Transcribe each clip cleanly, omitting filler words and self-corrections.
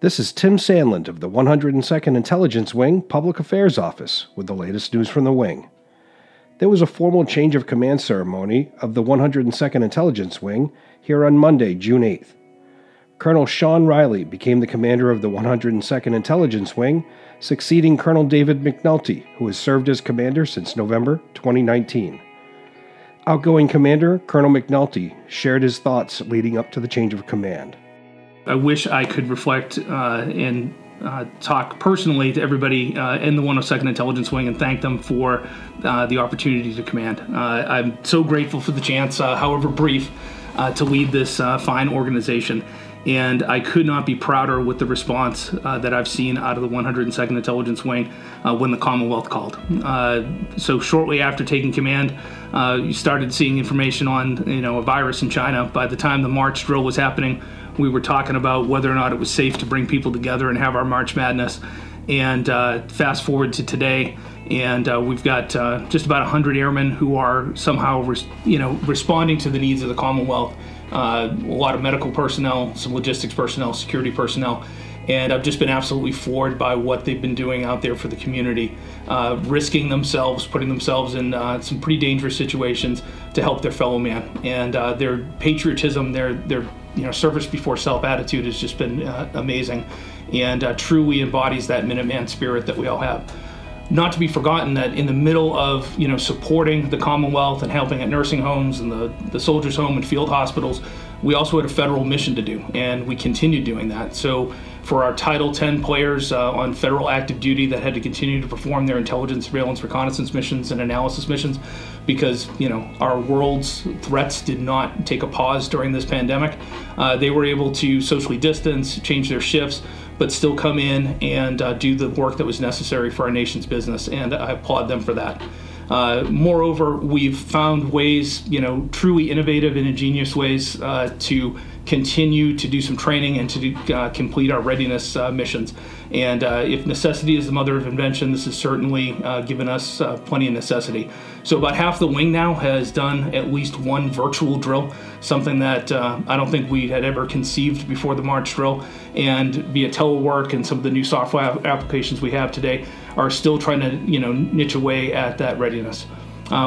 This is Tim Sandland of the 102nd Intelligence Wing Public Affairs Office with the latest news from the wing. There was a formal change of command ceremony of the 102nd Intelligence Wing here on Monday, June 8th. Colonel Sean Riley became the commander of the 102nd Intelligence Wing, succeeding Colonel David McNulty, who has served as commander since November 2019. Outgoing commander Colonel McNulty shared his thoughts leading up to the change of command. I wish I could reflect and talk personally to everybody in the 102nd Intelligence Wing and thank them for the opportunity to command. I'm so grateful for the chance, however brief, to lead this fine organization. And I could not be prouder with the response that I've seen out of the 102nd Intelligence Wing when the Commonwealth called. So shortly after taking command, you started seeing information on a virus in China. By the time the March drill was happening, we were talking about whether or not it was safe to bring people together and have our March Madness. And fast forward to today, and we've got just about 100 airmen who are somehow responding to the needs of the Commonwealth. A lot of medical personnel, some logistics personnel, security personnel, and I've just been absolutely floored by what they've been doing out there for the community, risking themselves, putting themselves in some pretty dangerous situations to help their fellow man. And their patriotism, their service before self attitude has just been amazing, and truly embodies that Minuteman spirit that we all have. Not to be forgotten that in the middle of supporting the Commonwealth and helping at nursing homes and the soldiers' home and field hospitals, we also had a federal mission to do, and we continued doing that. So for our Title X players on federal active duty that had to continue to perform their intelligence, surveillance, reconnaissance missions and analysis missions, because our world's threats did not take a pause during this pandemic, they were able to socially distance, change their shifts, but still come in and do the work that was necessary for our nation's business, and I applaud them for that. Moreover, we've found ways, truly innovative and ingenious ways to continue to do some training and to complete our readiness missions. And if necessity is the mother of invention, this has certainly given us plenty of necessity. So about half the wing now has done at least one virtual drill, something that I don't think we had ever conceived before the March drill. And via telework and some of the new software applications we have today are still trying to niche away at that readiness.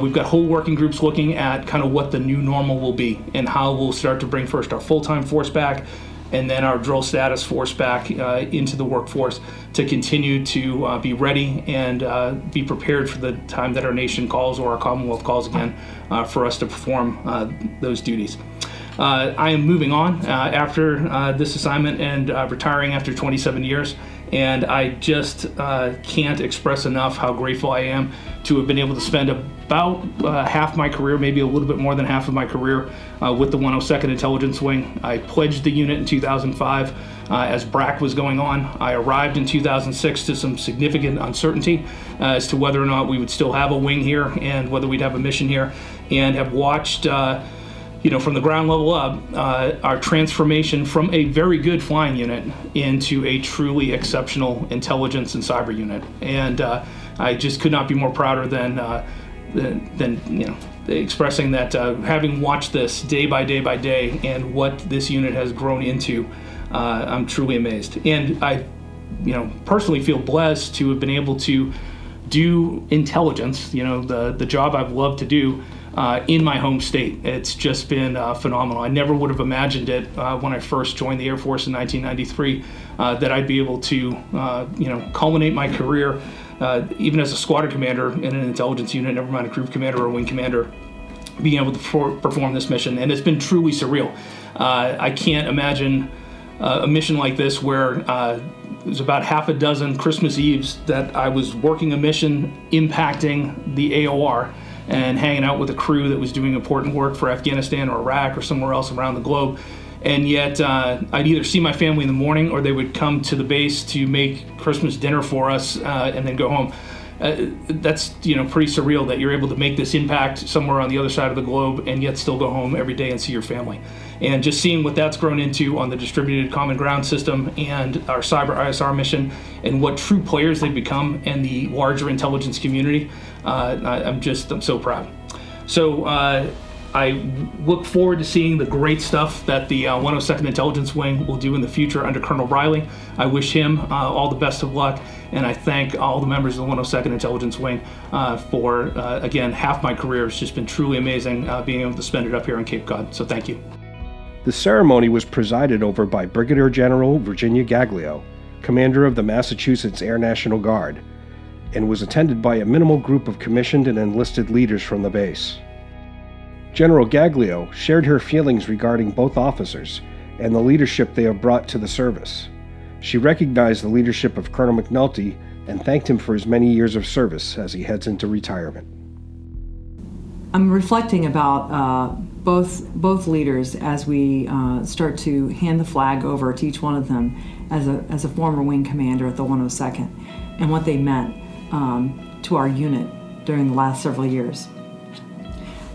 We've got whole working groups looking at kind of what the new normal will be and how we'll start to bring first our full-time force back and then our drill status force back into the workforce to continue to be ready and be prepared for the time that our nation calls or our Commonwealth calls again for us to perform those duties. I am moving on after this assignment and retiring after 27 years. And I just can't express enough how grateful I am to have been able to spend about half my career, maybe a little bit more than half of my career, with the 102nd Intelligence Wing. I pledged the unit in 2005 as BRAC was going on. I arrived in 2006 to some significant uncertainty as to whether or not we would still have a wing here and whether we'd have a mission here, and have watched from the ground level up, our transformation from a very good flying unit into a truly exceptional intelligence and cyber unit. And I just could not be more prouder than expressing that having watched this day by day by day and what this unit has grown into, I'm truly amazed. And I, personally feel blessed to have been able to do intelligence, the job I've loved to do, in my home state. It's just been phenomenal. I never would have imagined it when I first joined the Air Force in 1993 that I'd be able to, culminate my career even as a squadron commander in an intelligence unit, never mind a group commander or wing commander, being able to perform this mission. And it's been truly surreal. I can't imagine a mission like this where it was about half a dozen Christmas Eves that I was working a mission impacting the AOR and hanging out with a crew that was doing important work for Afghanistan or Iraq or somewhere else around the globe. And yet I'd either see my family in the morning or they would come to the base to make Christmas dinner for us and then go home. That's pretty surreal that you're able to make this impact somewhere on the other side of the globe and yet still go home every day and see your family. And just seeing what that's grown into on the distributed common ground system and our cyber ISR mission and what true players they've become in the larger intelligence community, I'm so proud. So I look forward to seeing the great stuff that the 102nd Intelligence Wing will do in the future under Colonel Riley. I wish him all the best of luck, and I thank all the members of the 102nd Intelligence Wing for, again, half my career. It's just been truly amazing being able to spend it up here in Cape Cod, so thank you. The ceremony was presided over by Brigadier General Virginia Gaglio, commander of the Massachusetts Air National Guard, and was attended by a minimal group of commissioned and enlisted leaders from the base. General Gaglio shared her feelings regarding both officers and the leadership they have brought to the service. She recognized the leadership of Colonel McNulty and thanked him for his many years of service as he heads into retirement. I'm reflecting about both leaders as we start to hand the flag over to each one of them as a former wing commander at the 102nd and what they meant to our unit during the last several years.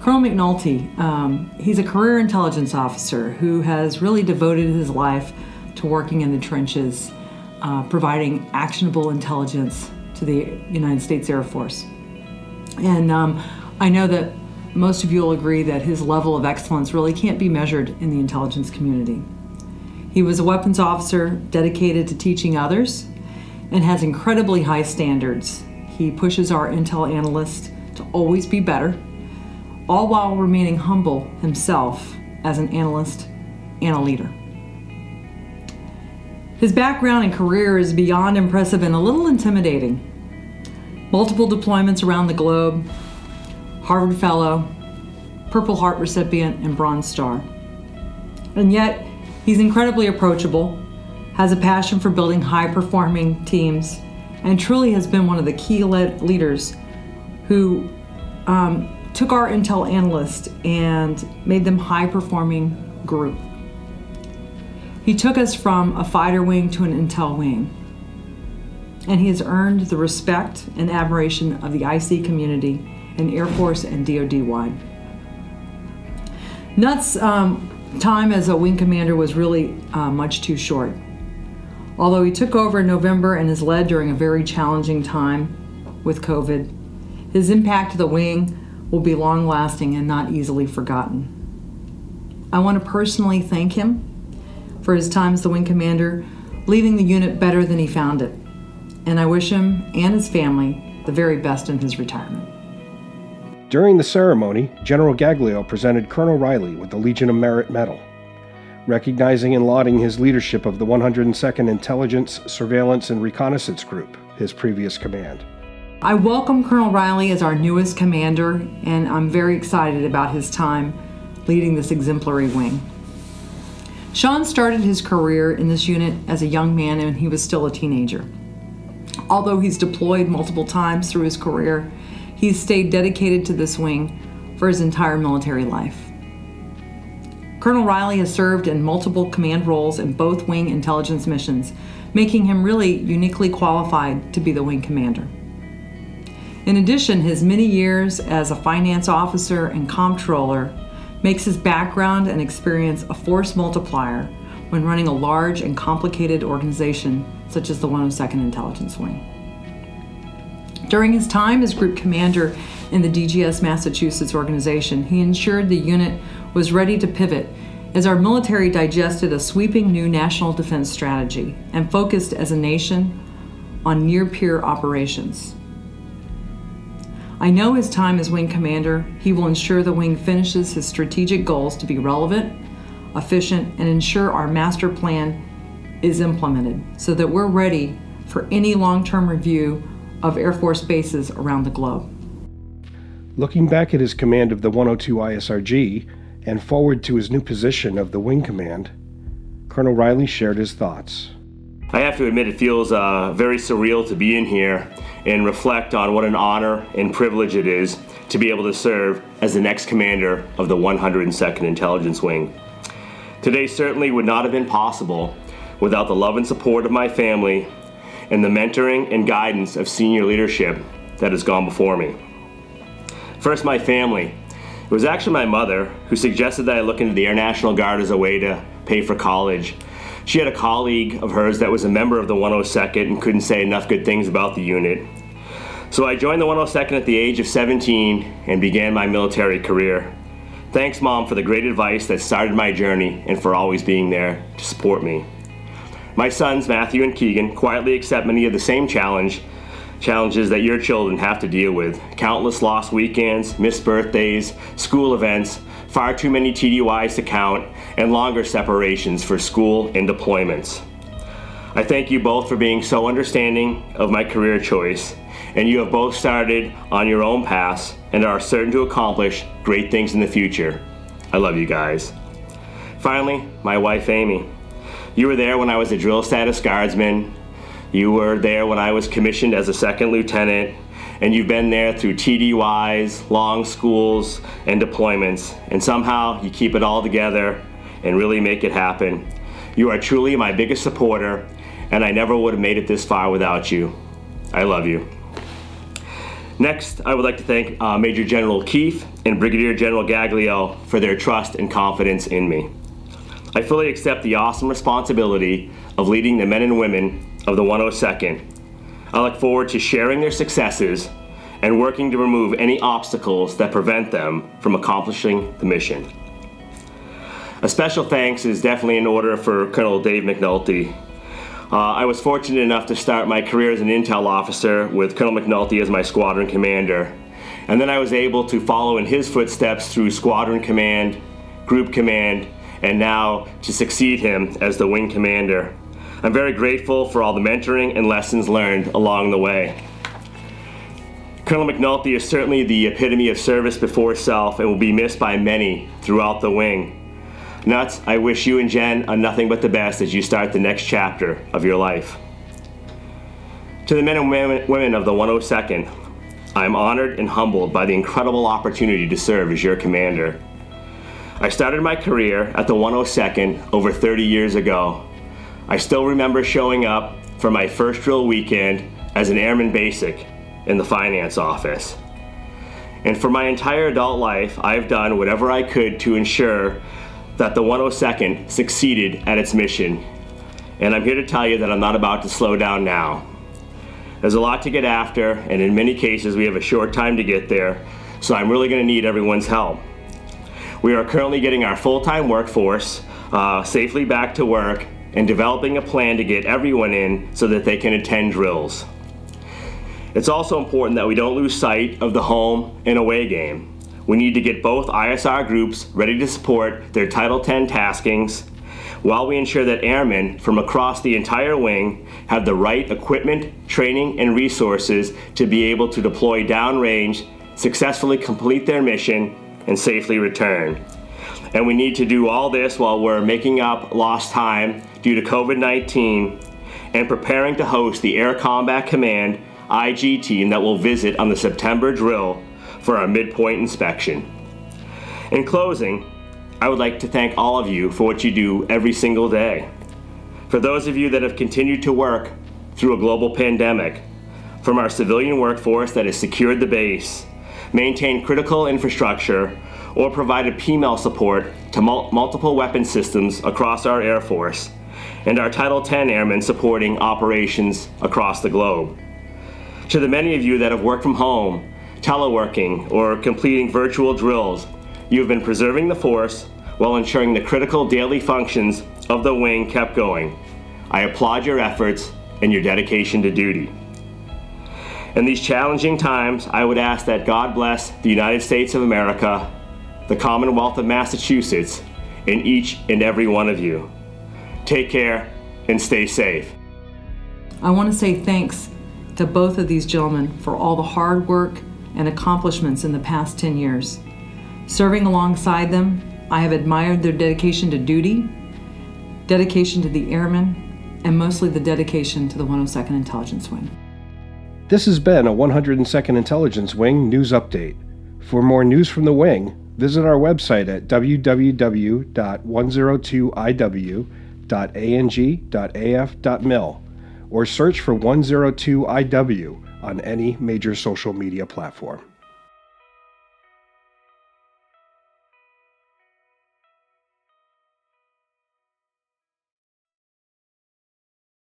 Colonel McNulty, he's a career intelligence officer who has really devoted his life to working in the trenches, providing actionable intelligence to the United States Air Force. And I know that most of you will agree that his level of excellence really can't be measured in the intelligence community. He was a weapons officer dedicated to teaching others and has incredibly high standards. He pushes our intel analysts to always be better, all while remaining humble himself as an analyst and a leader. His background and career is beyond impressive and a little intimidating. Multiple deployments around the globe, Harvard Fellow, Purple Heart recipient, and Bronze Star. And yet, he's incredibly approachable, has a passion for building high-performing teams, and truly has been one of the key leaders who took our intel analyst and made them high-performing group. He took us from a fighter wing to an intel wing, and he has earned the respect and admiration of the IC community and Air Force and DoD-wide. Nutt's time as a wing commander was really much too short. Although he took over in November and has led during a very challenging time with COVID, his impact to the wing will be long-lasting and not easily forgotten. I want to personally thank him for his time as the wing commander, leaving the unit better than he found it, and I wish him and his family the very best in his retirement. During the ceremony, General Gaglio presented Colonel Riley with the Legion of Merit Medal, recognizing and lauding his leadership of the 102nd Intelligence, Surveillance, and Reconnaissance Group, his previous command. I welcome Colonel Riley as our newest commander, and I'm very excited about his time leading this exemplary wing. Sean started his career in this unit as a young man, and he was still a teenager. Although he's deployed multiple times through his career, he's stayed dedicated to this wing for his entire military life. Colonel Riley has served in multiple command roles in both wing intelligence missions, making him really uniquely qualified to be the wing commander. In addition, his many years as a finance officer and comptroller makes his background and experience a force multiplier when running a large and complicated organization such as the 102nd Intelligence Wing. During his time as group commander in the DGS Massachusetts organization, he ensured the unit was ready to pivot as our military digested a sweeping new national defense strategy and focused as a nation on near-peer operations. I know his time as wing commander, he will ensure the wing finishes his strategic goals to be relevant, efficient, and ensure our master plan is implemented so that we're ready for any long-term review of Air Force bases around the globe. Looking back at his command of the 102 ISRG and forward to his new position of the wing command, Colonel Riley shared his thoughts. I have to admit, it feels very surreal to be in here and reflect on what an honor and privilege it is to be able to serve as the next commander of the 102nd Intelligence Wing. Today certainly would not have been possible without the love and support of my family and the mentoring and guidance of senior leadership that has gone before me. First, my family. It was actually my mother who suggested that I look into the Air National Guard as a way to pay for college. She had a colleague of hers that was a member of the 102nd and couldn't say enough good things about the unit. So I joined the 102nd at the age of 17 and began my military career. Thanks, Mom, for the great advice that started my journey and for always being there to support me. My sons, Matthew and Keegan, quietly accept many of the same challenges that your children have to deal with. Countless lost weekends, missed birthdays, school events, far too many TDYs to count, and longer separations for school and deployments. I thank you both for being so understanding of my career choice, and you have both started on your own paths and are certain to accomplish great things in the future. I love you guys. Finally, my wife, Amy. You were there when I was a drill status guardsman. You were there when I was commissioned as a second lieutenant, and you've been there through TDYs, long schools, and deployments, and somehow you keep it all together and really make it happen. You are truly my biggest supporter, and I never would have made it this far without you. I love you. Next, I would like to thank Major General Keefe and Brigadier General Gaglio for their trust and confidence in me. I fully accept the awesome responsibility of leading the men and women of the 102nd. I look forward to sharing their successes and working to remove any obstacles that prevent them from accomplishing the mission. A special thanks is definitely in order for Colonel Dave McNulty. I was fortunate enough to start my career as an intel officer with Colonel McNulty as my squadron commander. And then I was able to follow in his footsteps through squadron command, group command, and now to succeed him as the wing commander. I'm very grateful for all the mentoring and lessons learned along the way. Colonel McNulty is certainly the epitome of service before self and will be missed by many throughout the wing. Nuts, I wish you and Jen nothing but the best as you start the next chapter of your life. To the men and women of the 102nd, I am honored and humbled by the incredible opportunity to serve as your commander. I started my career at the 102nd over 30 years ago. I still remember showing up for my first drill weekend as an airman basic in the finance office. And for my entire adult life, I've done whatever I could to ensure that the 102nd succeeded at its mission. And I'm here to tell you that I'm not about to slow down now. There's a lot to get after, and in many cases we have a short time to get there, so I'm really gonna need everyone's help. We are currently getting our full-time workforce safely back to work and developing a plan to get everyone in so that they can attend drills. It's also important that we don't lose sight of the home and away game. We need to get both ISR groups ready to support their Title 10 taskings while we ensure that airmen from across the entire wing have the right equipment, training, and resources to be able to deploy downrange, successfully complete their mission, and safely return. And we need to do all this while we're making up lost time due to COVID-19 and preparing to host the Air Combat Command IG team that will visit on the September drill for our midpoint inspection. In closing, I would like to thank all of you for what you do every single day. For those of you that have continued to work through a global pandemic, from our civilian workforce that has secured the base, maintained critical infrastructure, or provided PML support to multiple weapon systems across our Air Force, and our Title 10 airmen supporting operations across the globe. To the many of you that have worked from home, teleworking, or completing virtual drills, you have been preserving the force while ensuring the critical daily functions of the wing kept going. I applaud your efforts and your dedication to duty. In these challenging times, I would ask that God bless the United States of America, the Commonwealth of Massachusetts, and each and every one of you. Take care and stay safe. I want to say thanks to both of these gentlemen for all the hard work and accomplishments in the past 10 years. Serving alongside them, I have admired their dedication to duty, dedication to the airmen, and mostly the dedication to the 102nd Intelligence Wing. This has been a 102nd Intelligence Wing News Update. For more news from the Wing, visit our website at www.102iw.ang.af.mil or search for 102iw on any major social media platform.